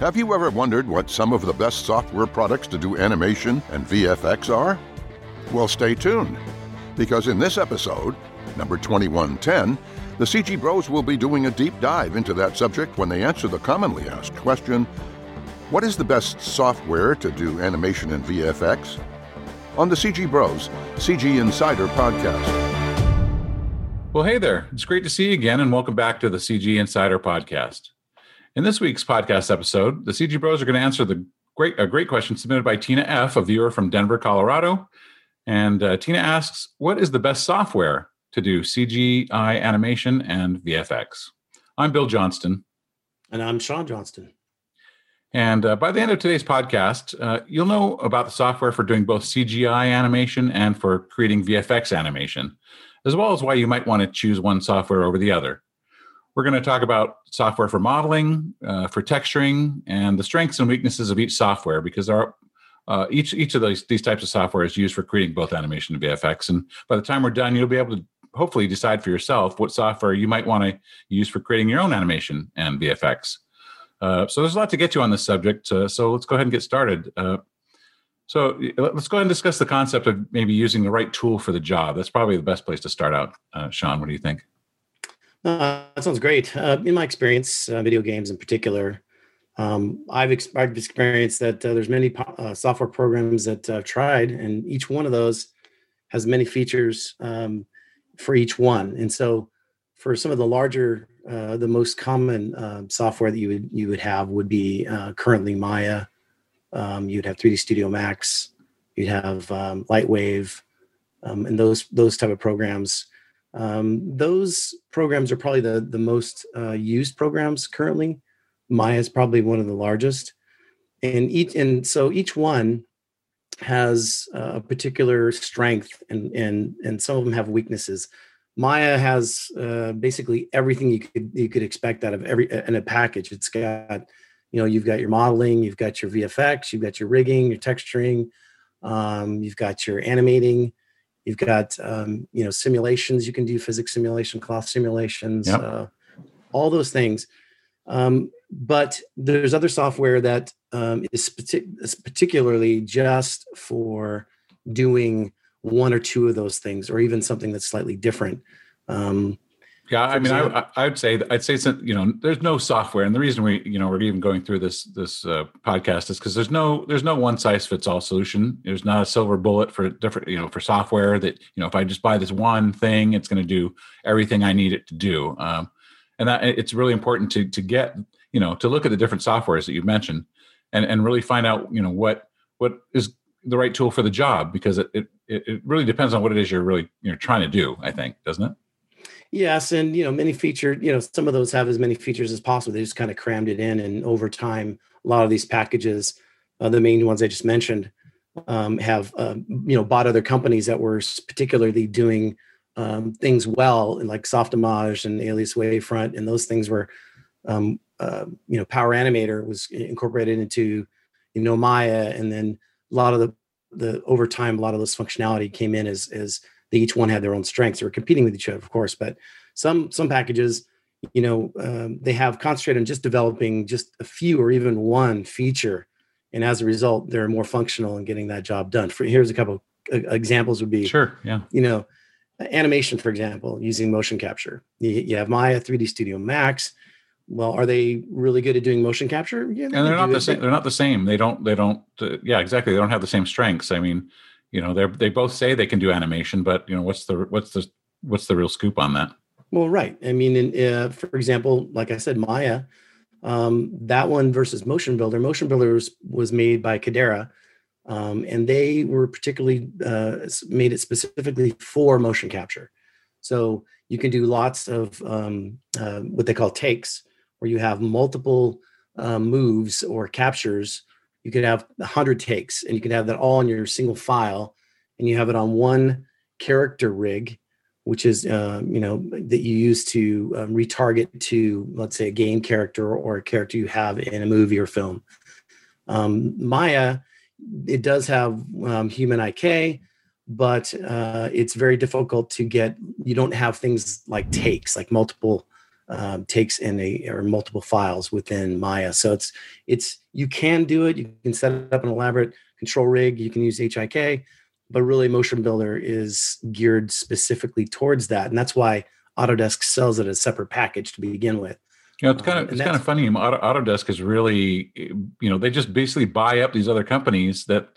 Have you ever wondered what some of the best software products to do animation and VFX are? Well, stay tuned, because in this episode, number 2110, the CG Bros will be doing a deep dive into that subject when they answer the commonly asked question, what is the best software to do animation and VFX? On the CG Bros, CG Insider Podcast. Well, hey there. It's great to see you again, and welcome back to the CG Insider Podcast. In this week's podcast episode, the CG Bros are going to answer a great question submitted by Tina F., a viewer from Denver, Colorado. And Tina asks, what is the best software to do CGI animation and VFX? I'm Bill Johnston. And I'm Sean Johnston. And by the end of today's podcast, you'll know about the software for doing both CGI animation and for creating VFX animation, as well as why you might want to choose one software over the other. We're going to talk about software for modeling, for texturing, and the strengths and weaknesses of each software, because each of these types of software is used for creating both animation and VFX. And by the time we're done, you'll be able to hopefully decide for yourself what software you might want to use for creating your own animation and VFX. So there's a lot to get to on this subject, so let's go ahead and get started. So let's go ahead and discuss the concept of maybe using the right tool for the job. That's probably the best place to start out. Sean, what do you think? That sounds great. In my experience, video games in particular, I've experienced that there's many software programs that I've tried, and each one of those has many features for each one. And so for some of the larger, the most common software that you would have would be currently Maya. You'd have 3D Studio Max, you'd have Lightwave, and those type of programs. Those programs are probably the most used programs currently. Maya is probably one of the largest, and so each one has a particular strength, and some of them have weaknesses. Maya has basically everything you could expect out of in a package. It's got, you've got your modeling, you've got your VFX, you've got your rigging, your texturing, you've got your animating, you've got, simulations. You can do physics simulation, cloth simulations, yep. All those things. But there's other software that is particularly just for doing one or two of those things, or even something that's slightly different. Yeah, I mean, I'd say, there's no software, and the reason we're even going through this podcast is because there's no one size fits all solution. There's not a silver bullet for different, for software that, if I just buy this one thing, it's going to do everything I need it to do. And that it's really important to get, to look at the different softwares that you mentioned, and really find out, what is the right tool for the job, because it really depends on what it is you're trying to do, I think, doesn't it? Yes, and many featured. Some of those have as many features as possible. They just kind of crammed it in, and over time, a lot of these packages, the main ones I just mentioned, have bought other companies that were particularly doing things well, like Softimage and Alias Wavefront, and those things were, Power Animator was incorporated into, Maya, and then a lot of the over time, a lot of this functionality came in as they each one had their own strengths. They were competing with each other, of course, but some packages, they have concentrated on just developing just a few or even one feature, and as a result, they're more functional in getting that job done. Here's a couple examples would be, sure, yeah, animation, for example, using motion capture. You have Maya, 3D Studio Max. Well, are they really good at doing motion capture? Yeah, they're not the same. They're not the same. They don't. Yeah, exactly. They don't have the same strengths. I mean. They both say they can do animation, but what's the real scoop on that? Well, right. I mean, for example, like I said, Maya, that one versus Motion Builder. Motion Builder was made by Kadera, and they were particularly made it specifically for motion capture. So you can do lots of what they call takes, where you have multiple moves or captures. You could have 100 takes, and you can have that all in your single file, and you have it on one character rig, which is, that you use to retarget to, let's say, a game character or a character you have in a movie or film. Maya, it does have human IK, but it's very difficult to get, you don't have things like takes, like multiple takes in or multiple files within Maya. So it's you can do it. You can set up an elaborate control rig. You can use HIK, but really Motion Builder is geared specifically towards that. And that's why Autodesk sells it as a separate package to begin with. You know, it's kind of funny. Autodesk is really, you know, they just basically buy up these other companies that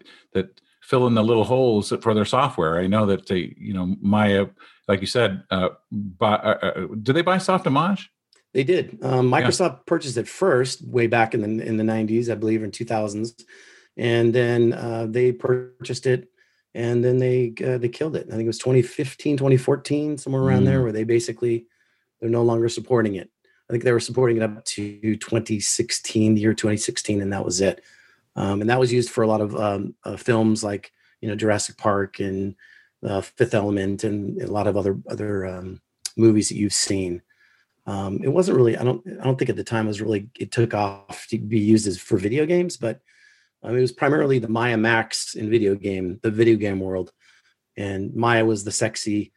fill in the little holes for their software. I know that they, you know, Maya, like you said, did they buy Softimage? They did. Microsoft purchased it first, way back in the 90s, I believe, in 2000s, and then they purchased it, and then they killed it. I think it was 2015, 2014, somewhere around there, where they basically they're no longer supporting it. I think they were supporting it up to 2016, the year 2016, and that was it. And that was used for a lot of films like, you know, Jurassic Park and Fifth Element and a lot of other movies that you've seen. It wasn't really, I don't think at the time it took off to be used as for video games, but it was primarily the Maya Max in the video game world. And Maya was the sexy,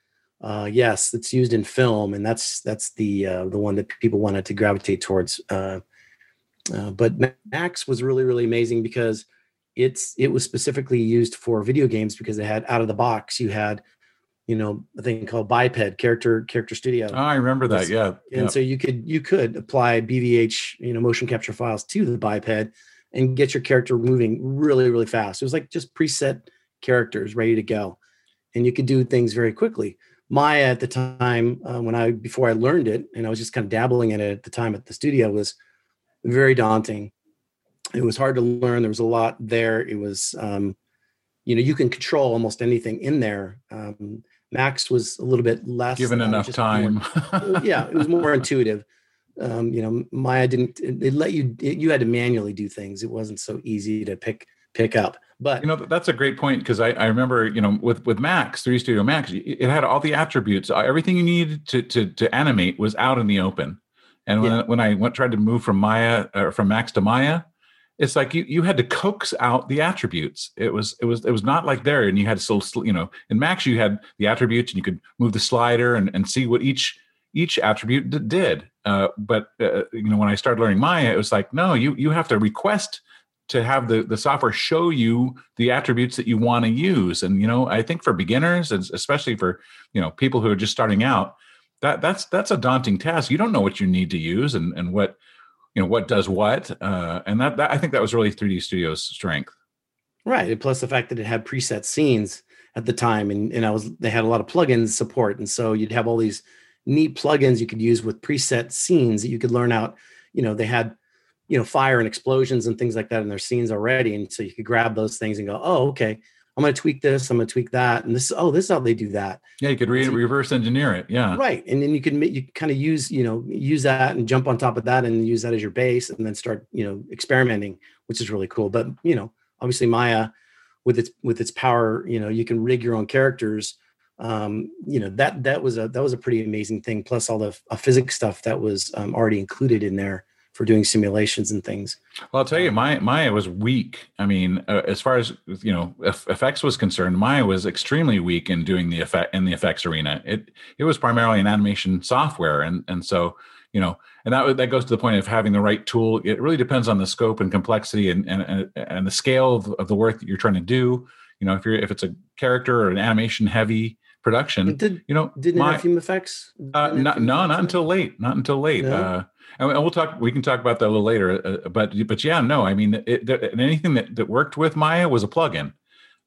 yes, it's used in film, and that's the one that people wanted to gravitate towards. But Max was really, really amazing because it was specifically used for video games because it had out of the box, you had, you know, a thing called Biped Character Studio. Oh, I remember that. Yeah. And so you could apply BVH, you know, motion capture files to the Biped and get your character moving really, really fast. It was like just preset characters ready to go. And you could do things very quickly. Maya at the time, before I learned it, and I was just kind of dabbling in it at the time at the studio, was very daunting. It was hard to learn. There was a lot there. It was, you know, you can control almost anything in there. Max was a little bit less. Given enough time. It was more intuitive. You know, Maya didn't. It let you. You had to manually do things. It wasn't so easy to pick up. But you know, that's a great point, because I remember, you know, with Max, 3D Studio Max, it had all the attributes. Everything you needed to animate was out in the open. And when I tried to move from Maya or from Max to Maya, it's like you had to coax out the attributes. It was not like there, and you had to, you know, in Max you had the attributes and you could move the slider and see what each attribute did. But you know, when I started learning Maya, it was like, no, you have to request to have the software show you the attributes that you want to use. And you know, I think for beginners, and especially for, you know, people who are just starting out, that's a daunting task. You don't know what you need to use and what, you know, what does what. And that I think that was really 3D Studio's strength. Right. Plus the fact that it had preset scenes at the time, and they had a lot of plugins support. And so you'd have all these neat plugins you could use with preset scenes that you could learn out. You know, they had, you know, fire and explosions and things like that in their scenes already. And so you could grab those things and go, oh, okay, I'm going to tweak this, I'm going to tweak that. And this is how they do that. Yeah. You could reverse engineer it. Yeah. Right. And then you kind of use, you know, use that and jump on top of that and use that as your base and then start, you know, experimenting, which is really cool. But, you know, obviously Maya with its power, you know, you can rig your own characters. You know, that was a pretty amazing thing. Plus all the physics stuff that was already included in there for doing simulations and things. Well, I'll tell you, Maya was weak. I mean, as far as, you know, effects was concerned, Maya was extremely weak in doing the effects arena. It was primarily an animation software, and so, you know, and that goes to the point of having the right tool. It really depends on the scope and complexity and the scale of the work that you're trying to do. You know, if it's a character or an animation heavy production, didn't have Fume effects? Not until late. No? And we can talk about that a little later, but yeah, no, I mean, anything that worked with Maya was a plugin,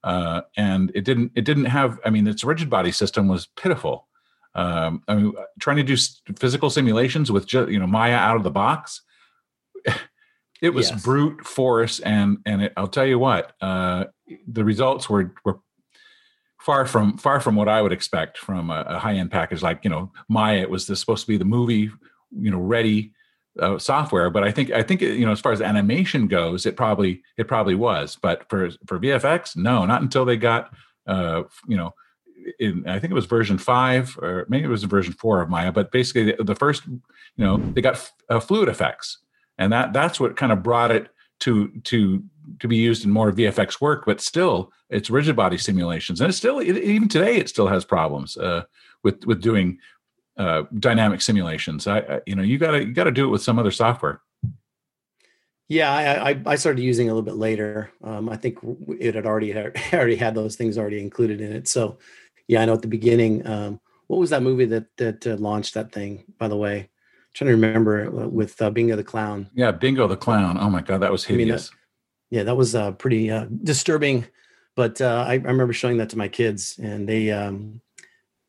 and it didn't have, I mean, its rigid body system was pitiful. I mean, trying to do physical simulations with just, you know, Maya out of the box, it was brute force, and I'll tell you what, the results were far from what I would expect from a high end package like, you know, Maya. It was supposed to be the movie, you know, ready software, but I think it, you know, as far as animation goes, it probably was, but for VFX, no, not until they got you know, in I think it was version 5 or maybe it was version 4 of Maya, but basically the first, you know, they got fluid effects, and that's what kind of brought it to be used in more VFX work, but still it's rigid body simulations, and it's still even today it still has problems with doing dynamic simulations. You got to do it with some other software. Yeah, I started using it a little bit later. I think it had already had those things already included in it. So, yeah, I know at the beginning, what was that movie that launched that thing? By the way, I'm trying to remember with Bingo the Clown. Yeah, Bingo the Clown. Oh my God, that was hideous. That was pretty disturbing. But I remember showing that to my kids, and they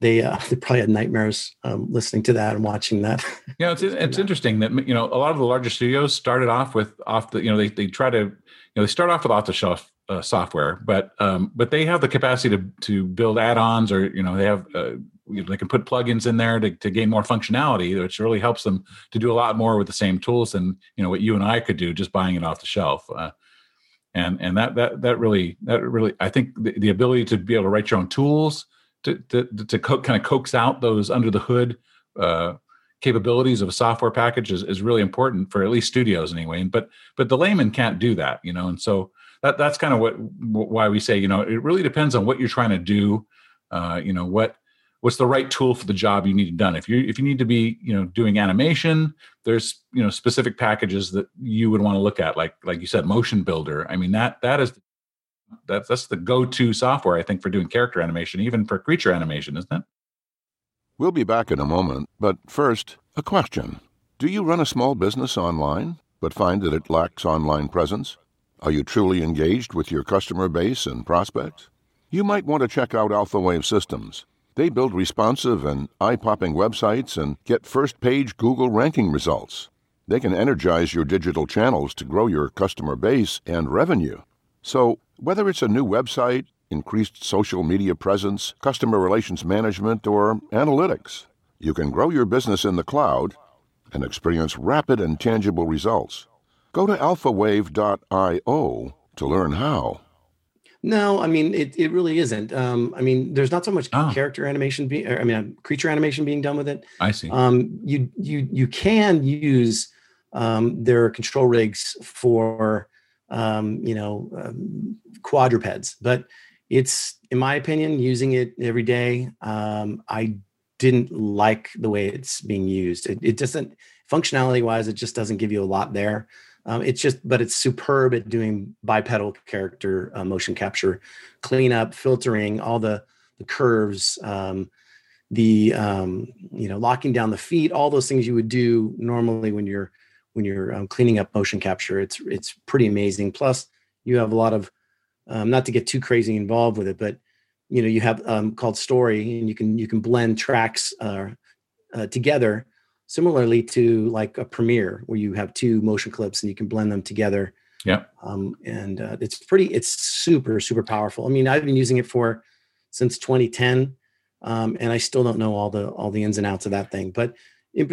probably had nightmares listening to that and watching that. Yeah, it's interesting that a lot of the larger studios started off with they start off with off the shelf software, but they have the capacity to build add-ons, or they have they can put plugins in there to gain more functionality, which really helps them to do a lot more with the same tools than what you and I could do just buying it off the shelf. And that really I think the ability to be able to write your own tools to kind of coax out those under the hood capabilities of a software package is really important for at least studios anyway. But the layman can't do that, And so that's kind of why we say, it really depends on what you're trying to do. What's the right tool for the job you need done. If you need to be, doing animation, there's, specific packages that you would want to look at, like you said, Motion Builder. I mean, that's the go-to software, I think, for doing character animation, even for creature animation, isn't it? We'll be back in a moment, but first, a question. Do you run a small business online, but find that it lacks online presence? Are you truly engaged with your customer base and prospects? You might want to check out AlphaWave Systems. They build responsive and eye-popping websites and get first-page Google ranking results. They can energize your digital channels to grow your customer base and revenue. So, whether it's a new website, increased social media presence, customer relations management, or analytics, you can grow your business in the cloud and experience rapid and tangible results. Go to alphawave.io to learn how. No, I mean, it really isn't. There's not so much character animation, creature animation being done with it. I see. You can use their control rigs for, quadrupeds, but it's, in my opinion, using it every day. I didn't like the way it's being used. It doesn't, functionality wise, it just doesn't give you a lot there. But it's superb at doing bipedal character motion capture, cleanup, filtering, all the curves, locking down the feet, all those things you would do normally when you're cleaning up motion capture. It's pretty amazing. Plus, you have a lot of not to get too crazy involved with it, but you have called story, and you can blend tracks together. Similarly to like a Premiere, where you have two motion clips and you can blend them together. Yeah. It's super, super powerful. I mean, I've been using it since 2010, and I still don't know all the ins and outs of that thing. But to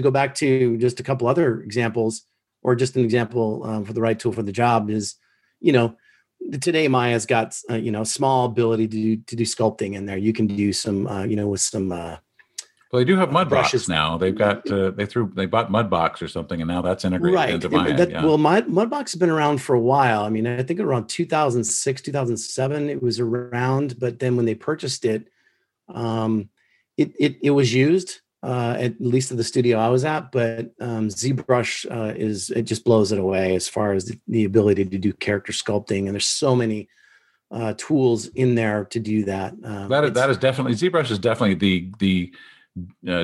go back to just a couple other examples, or just an example for the right tool for the job is, today Maya's got small ability to do sculpting in there. You can do some with some. Well, they do have Mudbox brushes now. They've got they bought Mudbox or something, and now that's integrated into Maya. Well, Mudbox has been around for a while. I mean, I think around 2006, 2007, it was around. But then when they purchased it, it was used at least at the studio I was at. But ZBrush just blows it away as far as the ability to do character sculpting, and there's so many tools in there to do that. ZBrush is definitely the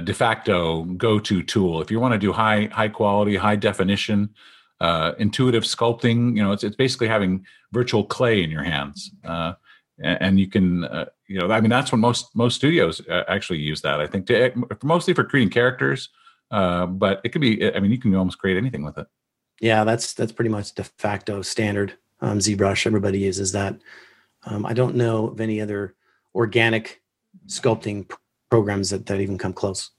de facto go-to tool if you want to do high quality, high definition, intuitive sculpting. It's basically having virtual clay in your hands, and you can that's when most studios actually use that, I think, mostly for creating characters, but it could be, you can almost create anything with it. Yeah, that's pretty much de facto standard. ZBrush, everybody uses that. I don't know of any other organic sculpting programs that even come close.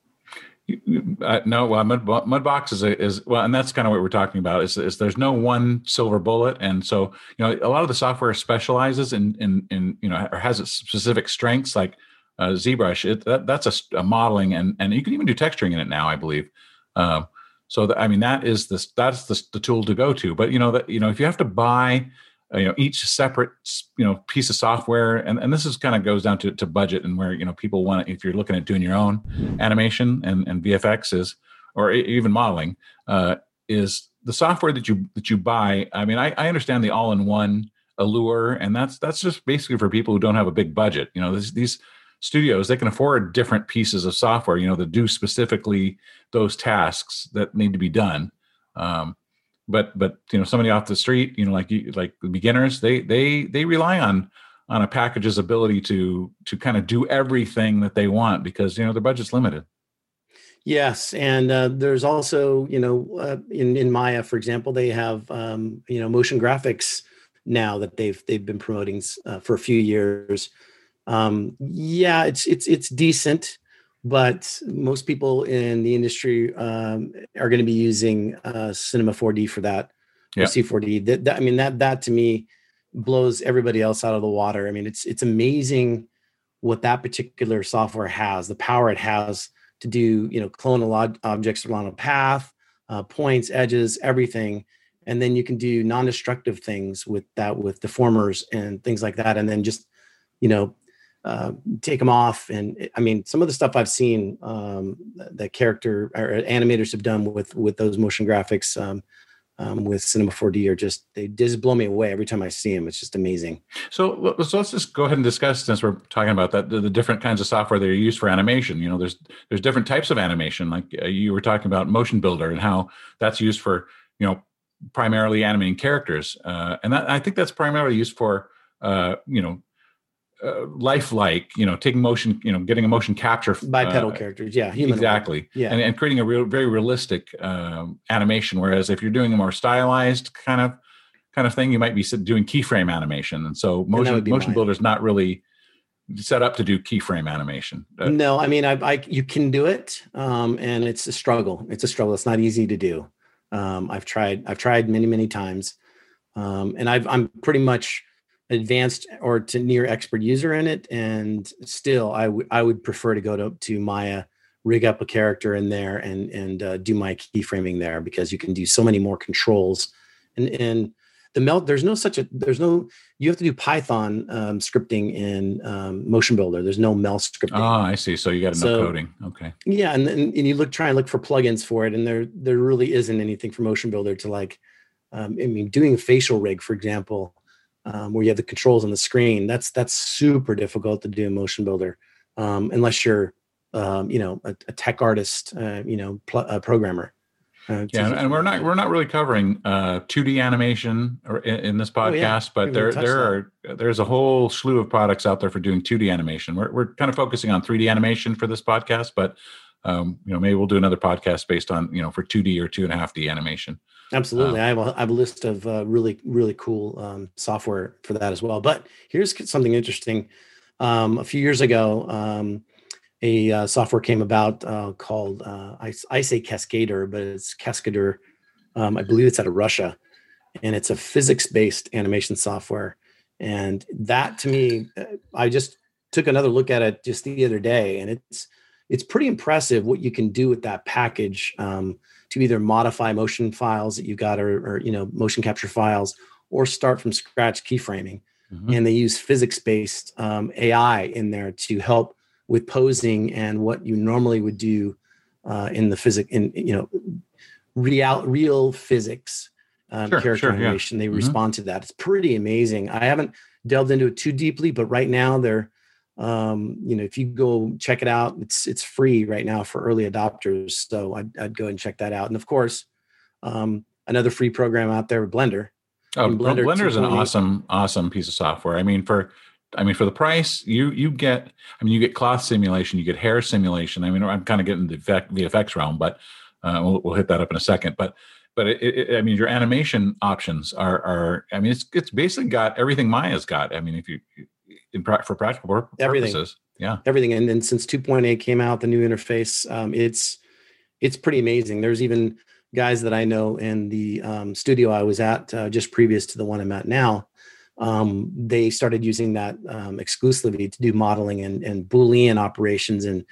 Mudbox is and that's kind of what we're talking about. Is there's no one silver bullet, and so a lot of the software specializes in or has its specific strengths. Like ZBrush, that's a modeling, and you can even do texturing in it now, I believe. So that is the tool to go to. But if you have to buy each separate, piece of software. And this is kind of goes down to budget and where, people want to, if you're looking at doing your own animation and VFX is, or even modeling, is the software that you buy. I mean, I understand the all-in-one allure, and that's just basically for people who don't have a big budget. These studios, they can afford different pieces of software, that do specifically those tasks that need to be done. But somebody off the street, like the beginners, they rely on a package's ability to kind of do everything that they want because, their budget's limited. Yes. And there's also, in Maya, for example, they have, motion graphics now that they've been promoting for a few years. It's decent, but most people in the industry are going to be using Cinema 4D for that, or C4D. That to me blows everybody else out of the water. I mean, it's amazing what that particular software has, the power it has to do, clone a lot of objects along a path, points, edges, everything. And then you can do non-destructive things with that, with deformers and things like that. And then just, take them off. And I mean, some of the stuff I've seen that character or animators have done with those motion graphics with Cinema 4D they just blow me away every time I see them. It's just amazing. So let's just go ahead and discuss, since we're talking about that, the different kinds of software that are used for animation. There's different types of animation. Like you were talking about Motion Builder and how that's used for, primarily animating characters. I think that's primarily used for, lifelike, taking motion, getting a motion capture bipedal characters, human exactly, work. Yeah, and creating a very realistic animation. Whereas if you're doing a more stylized kind of thing, you might be doing keyframe animation, and so motion builder's not really set up to do keyframe animation. No, I mean, you can do it, and it's a struggle. It's not easy to do. I've tried many times, and I'm pretty much advanced or to near expert user in it, and still I would prefer to go to Maya, rig up a character in there and do my keyframing there, because you can do so many more controls and the melt. You have to do Python scripting in Motion Builder. There's no melt scripting. Oh, I see. So you got enough coding. Okay. Yeah, and you try and look for plugins for it, and there really isn't anything for Motion Builder to doing a facial rig, for example. Where you have the controls on the screen, that's super difficult to do in Motion Builder, unless you're, a tech artist, a programmer. And we're not really covering 2D animation in this podcast, but there's a whole slew of products out there for doing 2D animation. We're kind of focusing on 3D animation for this podcast, but maybe we'll do another podcast based on for 2D or 2.5D animation. Absolutely. I have a list of really, really cool software for that as well. But here's something interesting. A few years ago, a software came about called, I say Cascadeur, but it's Cascadeur. I believe it's out of Russia. And it's a physics-based animation software. And that, to me, I just took another look at it just the other day. And it's pretty impressive what you can do with that package, to either modify motion files that you got or motion capture files, or start from scratch keyframing. Mm-hmm. And they use physics-based AI in there to help with posing and what you normally would do in the physics, real physics character animation. Yeah. They respond to that. It's pretty amazing. I haven't delved into it too deeply, but right now they're, if you go check it out, it's free right now for early adopters. So I'd go and check that out. And of course, another free program out there, Blender. Oh, Blender is an awesome piece of software. For the price, you get cloth simulation, you get hair simulation. I'm kind of getting the VFX realm, but we'll hit that up in a second. But your animation options are. It's basically got everything Maya's got. For practical purposes, everything. And then since 2.8 came out, the new interface, it's pretty amazing. There's even guys that I know in the studio I was at just previous to the one I'm at now. They started using that exclusively to do modeling and Boolean operations, and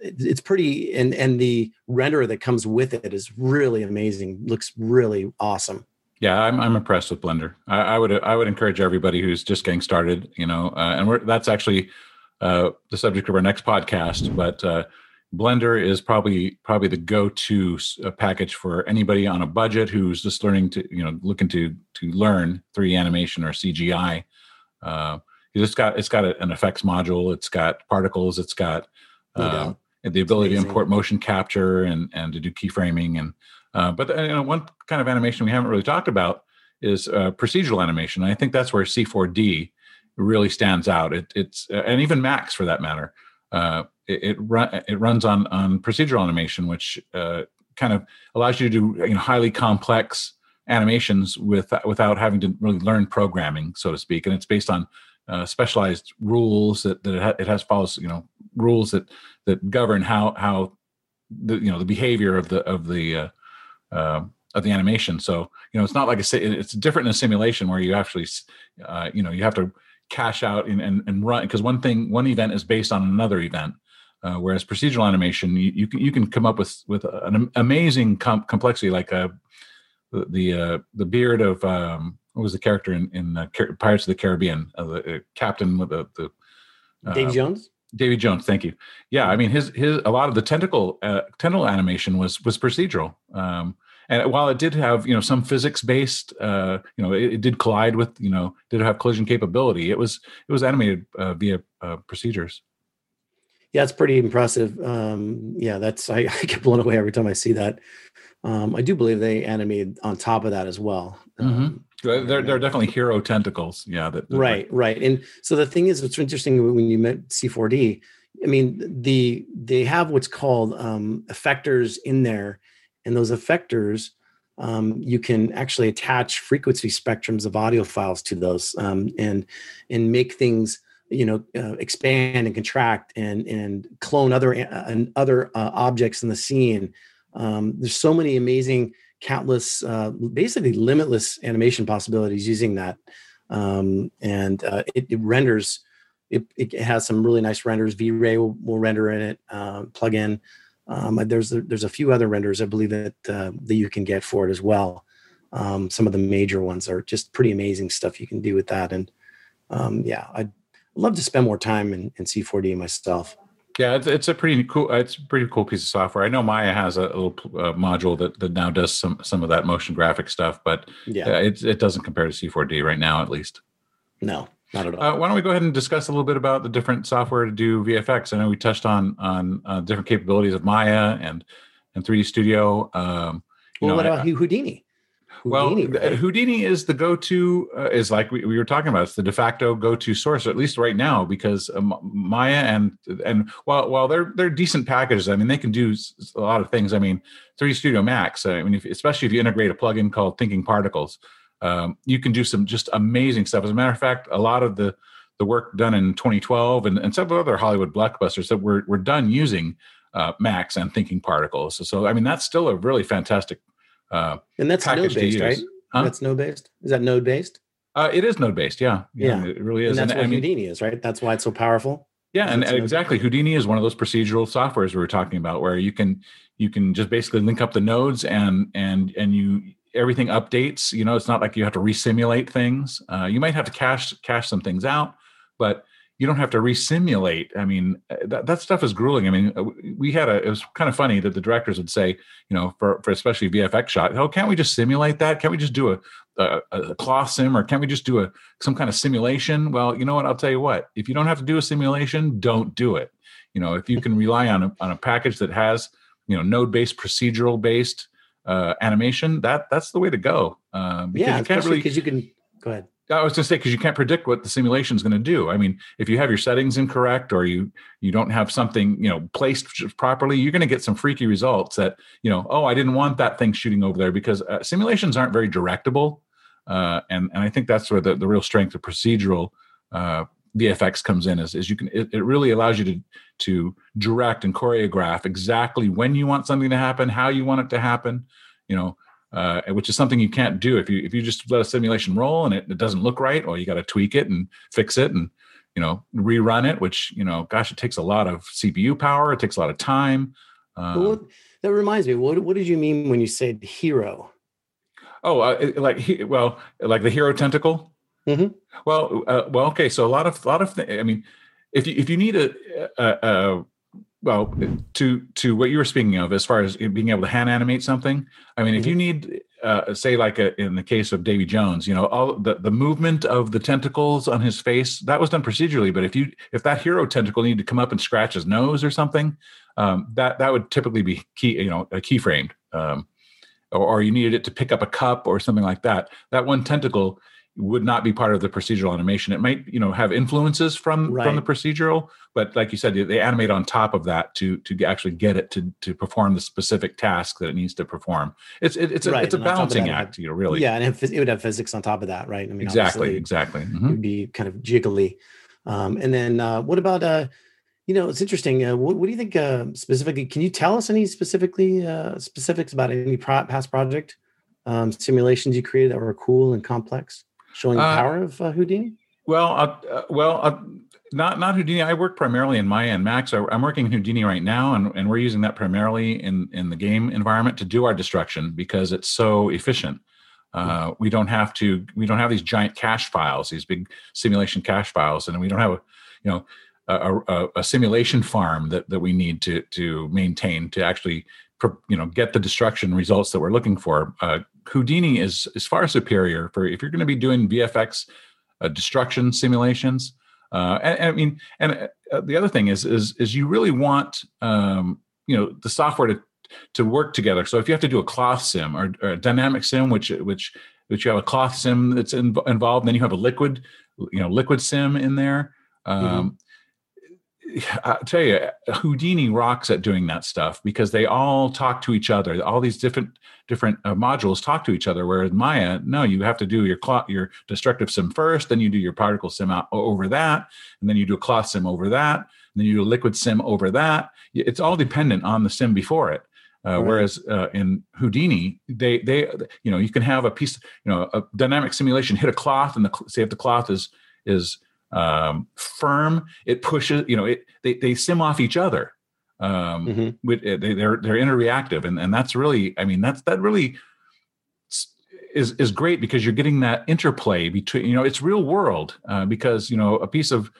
it's pretty. And the renderer that comes with it is really amazing. Looks really awesome. Yeah, I'm impressed with Blender. I would encourage everybody who's just getting started, and that's actually the subject of our next podcast. But Blender is probably the go-to package for anybody on a budget who's just learning to, looking to learn 3D animation or CGI. It's got an effects module. It's got particles. It's got the ability to import motion capture and to do keyframing. And but one kind of animation we haven't really talked about is procedural animation. I think that's where C4D really stands out. It's and even Max for that matter. It runs on procedural animation, which kind of allows you to do highly complex animations without having to really learn programming, so to speak. And it's based on specialized rules that follows rules that govern how the behavior of the animation. So it's not like it's different in a simulation where you actually you have to cache out and run, because one event is based on another event. Whereas procedural animation, you can come up with an amazing complexity, like the beard of what was the character in Pirates of the Caribbean, the captain with the Davy Jones. Davy Jones, thank you. Yeah, I mean his a lot of the tentacle animation was procedural, and while it did have some physics based, it did collide with did have collision capability. It was animated via procedures. Yeah, it's pretty impressive. I get blown away every time I see that. I do believe they animated on top of that as well. They're definitely hero tentacles. Yeah. Right. And so the thing is, what's interesting when you met C4D, I mean, they have what's called effectors in there, and those effectors, you can actually attach frequency spectrums of audio files to those, and make things expand and contract and clone other objects in the scene. There's so many amazing, countless, basically limitless animation possibilities using that, and it renders. It has some really nice renders. V-Ray will render in it. Plug in. There's a few other renders I believe that you can get for it as well. Some of the major ones are just pretty amazing stuff you can do with that. And I'd love to spend more time in C4D myself. Yeah, it's a pretty cool piece of software. I know Maya has a little module that now does some of that motion graphic stuff, but it doesn't compare to C4D right now, at least. No, not at all. Why don't we go ahead and discuss a little bit about the different software to do VFX? I know we touched on different capabilities of Maya and 3D Studio. What about Houdini? Houdini is the go-to, is like we were talking about. It's the de facto go-to source, at least right now, because Maya and while they're decent packages, I mean, they can do a lot of things. I mean, 3D Studio Max, especially if you integrate a plugin called Thinking Particles, you can do some just amazing stuff. As a matter of fact, a lot of the work done in 2012 and several other Hollywood blockbusters that were done using Max and Thinking Particles. So I mean, that's still a really fantastic and that's node-based, right? Huh? That's node-based. Is that node-based? It is node-based. Yeah, it really is. And that's what Houdini is, right? That's why it's so powerful. Yeah, and exactly. Houdini is one of those procedural softwares we were talking about, where you can just basically link up the nodes and you everything updates. It's not like you have to resimulate things. You might have to cache some things out, but you don't have to resimulate. I mean, that stuff is grueling. I mean, it was kind of funny that the directors would say, for especially VFX shot, oh, can't we just simulate that? Can't we just do a cloth sim, or can't we just do some kind of simulation? Well, you know what? I'll tell you what, if you don't have to do a simulation, don't do it. If you can rely on a package that has, node-based, procedural-based animation, that's the way to go. Go ahead. I was going to say, because you can't predict what the simulation is going to do. I mean, if you have your settings incorrect, or you don't have something placed properly, you're going to get some freaky results that I didn't want that thing shooting over there, because simulations aren't very directable, and I think that's where the real strength of procedural VFX comes in. Is you can it really allows you to direct and choreograph exactly when you want something to happen, how you want it to happen, which is something you can't do if you just let a simulation roll and it doesn't look right, or you got to tweak it and fix it and rerun it, which it takes a lot of CPU power, it takes a lot of time. That reminds me, what did you mean when you said hero? Oh, like the hero tentacle. Mm-hmm. Well, okay. So a lot of things. I mean, if you need to what you were speaking of as far as being able to hand animate something. I mean, mm-hmm. if you need say like in the case of Davy Jones, you know, all the movement of the tentacles on his face, that was done procedurally. But if that hero tentacle needed to come up and scratch his nose or something, that would typically be keyframed, or you needed it to pick up a cup or something like that. That one tentacle would not be part of the procedural animation. It might, have influences from the procedural, but like you said, they animate on top of that to actually get it to perform the specific task that it needs to perform. It's a balancing act, really. Yeah, and it would have physics on top of that, right? I mean, exactly. Mm-hmm. It would be kind of jiggly. And then what about, it's interesting. What do you think specifically? Can you tell us any specifics about any past project simulations you created that were cool and complex? Showing the power of Houdini? Well, not Houdini. I work primarily in Maya and Max. I'm working in Houdini right now, and we're using that primarily in the game environment to do our destruction because it's so efficient. We don't have these giant cache files, these big simulation cache files, and we don't have a simulation farm that we need to maintain to actually get the destruction results that we're looking for. Houdini is far superior for if you're going to be doing VFX destruction simulations. The other thing is you really want the software to work together. So if you have to do a cloth sim or a dynamic sim, which you have a cloth sim that's involved, then you have a liquid sim in there. Mm-hmm. I'll tell you, Houdini rocks at doing that stuff because they all talk to each other. All these different modules talk to each other. Whereas Maya, no, you have to do your destructive sim first, then you do your particle sim over that, and then you do a cloth sim over that, and then you do a liquid sim over that. It's all dependent on the sim before it. Right. Whereas in Houdini, they you can have a piece, a dynamic simulation hit a cloth, and say if the cloth is firm, it pushes, they sim off each other. Mm-hmm. They're interreactive. And that's really, that really is great because you're getting that interplay between, it's real world because, a piece of,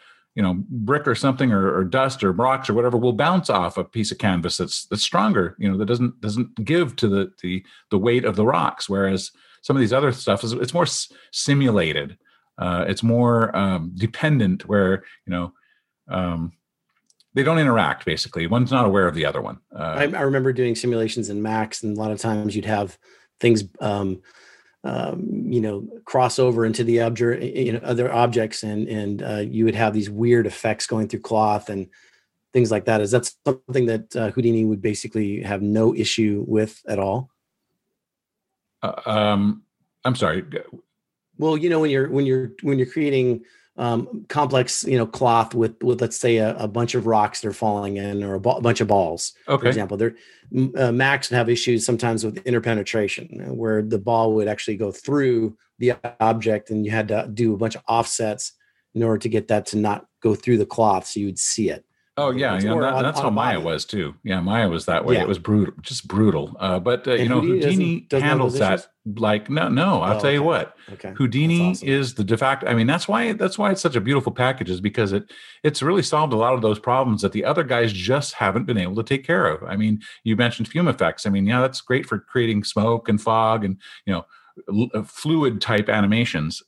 brick or something or dust or rocks or whatever will bounce off a piece of canvas that's stronger, that doesn't give to the weight of the rocks. Whereas some of these other stuff it's more simulated. It's more dependent where, they don't interact, basically. One's not aware of the other one. I remember doing simulations in Max, and a lot of times you'd have things, cross over into the other objects, and you would have these weird effects going through cloth and things like that. Is that something that Houdini would basically have no issue with at all? I'm sorry. Well, when you're creating complex, cloth with let's say a bunch of rocks that are falling in, or a bunch of balls, okay. For example, Max would have issues sometimes with interpenetration, where the ball would actually go through the object, and you had to do a bunch of offsets in order to get that to not go through the cloth, so you would see it. Oh yeah, that's how Maya was too. Yeah, Maya was that way. Yeah. It was brutal, just brutal. Houdini doesn't handles that like no. I'll tell you what. Okay. Houdini is the de facto. That's why it's such a beautiful package, is because it's really solved a lot of those problems that the other guys just haven't been able to take care of. You mentioned fume effects. That's great for creating smoke and fog and fluid type animations.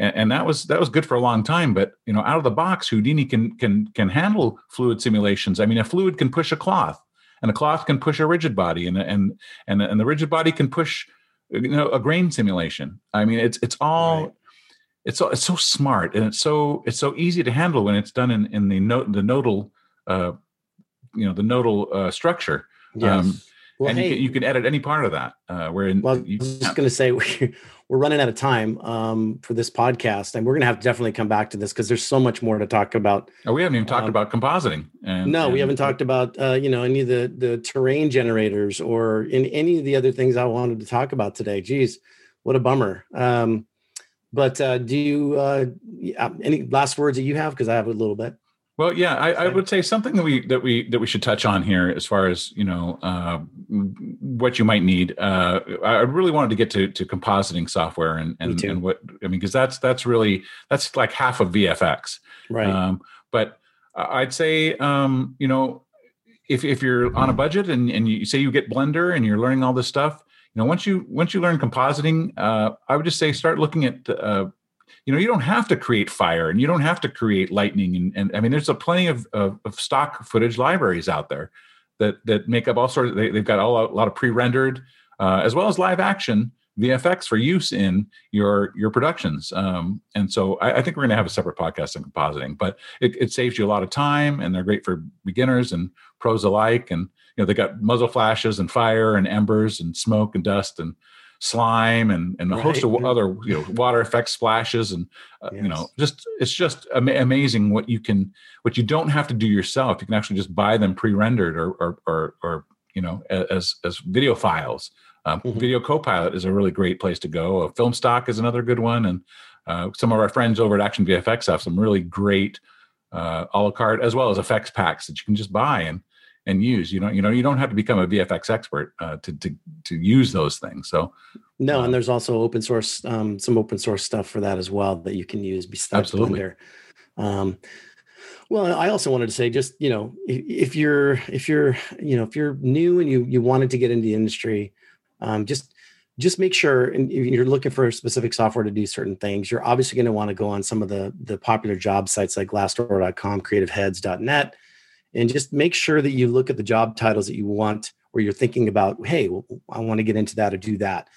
And that was good for a long time, but out of the box, Houdini can handle fluid simulations. A fluid can push a cloth, and a cloth can push a rigid body, and the rigid body can push a grain simulation. It's so smart, and it's so easy to handle when it's done in the nodal the nodal structure. Yes. Well, and you can edit any part of that. I was just going to say we're running out of time for this podcast, and we're going to have to definitely come back to this because there's so much more to talk about. We haven't even talked about compositing. We haven't talked about any of the terrain generators or in any of the other things I wanted to talk about today. Geez, what a bummer! But do you any last words that you have? Because I have a little bit. Well, yeah, I would say something that we should touch on here as far as, you know, what you might need. I really wanted to get to compositing software and what I mean, because that's like half of VFX. Right. But I'd say, you know, if you're on a budget and you say you get Blender and you're learning all this stuff, you know, once you learn compositing, I would just say start looking at you know, you don't have to create fire and you don't have to create lightning. And I mean, there's a plenty of stock footage libraries out there that make up all sorts of, they've got a lot of pre-rendered as well as live action VFX for use in your productions. And so I think we're going to have a separate podcast on compositing, but it saves you a lot of time and they're great for beginners and pros alike. And, you know, they got muzzle flashes and fire and embers and smoke and dust and slime and a host of other, you know, water effects, splashes, and you know, just it's just amazing what you don't have to do yourself. You can actually just buy them pre-rendered or you know, as video files. Video Copilot is a really great place to go. Filmstock is another good one, and some of our friends over at Action VFX have some really great a la carte as well as effects packs that you can just buy and use. You don't have to become a VFX expert to use those things. So no, and there's also open source, some open source stuff for that as well that you can use besides Blender. Well, I also wanted to say, just, you know, if you're new and you wanted to get into the industry, just make sure, and if you're looking for specific software to do certain things, you're obviously going to want to go on some of the popular job sites like Glassdoor.com, Creativeheads.net. And just make sure that you look at the job titles that you want, or you're thinking about, hey, well, I want to get into that or do that.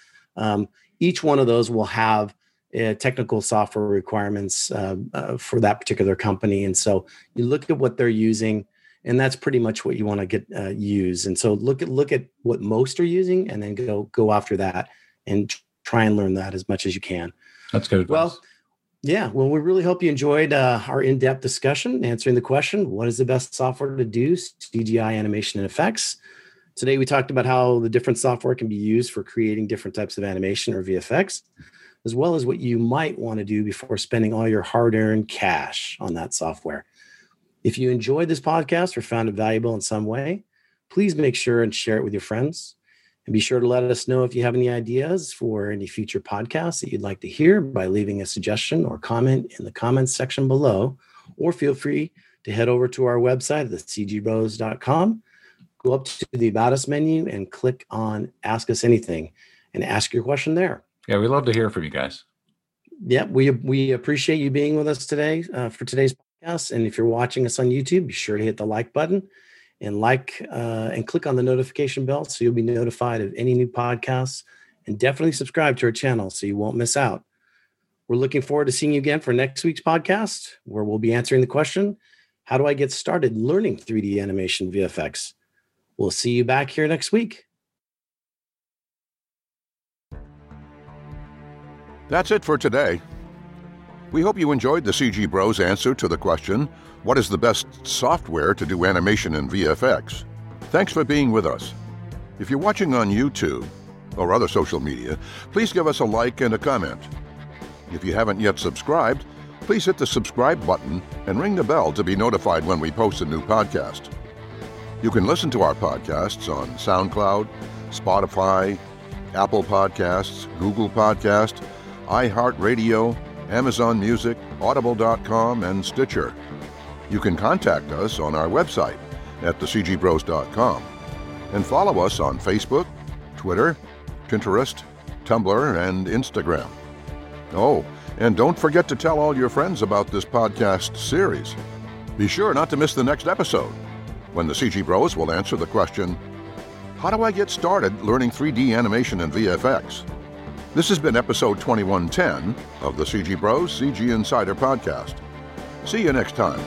Each one of those will have technical software requirements for that particular company. And so you look at what they're using, and that's pretty much what you want to get use. And so look at what most are using, and then go after that and try and learn that as much as you can. That's good advice. Well, yeah. Well, we really hope you enjoyed our in-depth discussion, answering the question, what is the best software to do CGI animation and effects? Today, we talked about how the different software can be used for creating different types of animation or VFX, as well as what you might want to do before spending all your hard-earned cash on that software. If you enjoyed this podcast or found it valuable in some way, please make sure and share it with your friends. And be sure to let us know if you have any ideas for any future podcasts that you'd like to hear by leaving a suggestion or comment in the comments section below, or feel free to head over to our website at cgbros.com, go up to the About Us menu and click on Ask Us Anything and ask your question there. Yeah, we'd love to hear from you guys. Yeah, we appreciate you being with us today for today's podcast. And if you're watching us on YouTube, be sure to hit the like button. And and click on the notification bell so you'll be notified of any new podcasts, and definitely subscribe to our channel so you won't miss out. We're looking forward to seeing you again for next week's podcast, where we'll be answering the question, how do I get started learning 3D animation VFX? We'll see you back here next week. That's it for today. We hope you enjoyed the CG Bros answer to the question, what is the best software to do animation and VFX? Thanks for being with us. If you're watching on YouTube or other social media, please give us a like and a comment. If you haven't yet subscribed, please hit the subscribe button and ring the bell to be notified when we post a new podcast. You can listen to our podcasts on SoundCloud, Spotify, Apple Podcasts, Google Podcasts, iHeartRadio, Amazon Music, Audible.com, and Stitcher. You can contact us on our website at thecgbros.com and follow us on Facebook, Twitter, Pinterest, Tumblr, and Instagram. Oh, and don't forget to tell all your friends about this podcast series. Be sure not to miss the next episode, when the CG Bros will answer the question, how do I get started learning 3D animation and VFX? This has been episode 2110 of the CG Bros CG Insider Podcast. See you next time.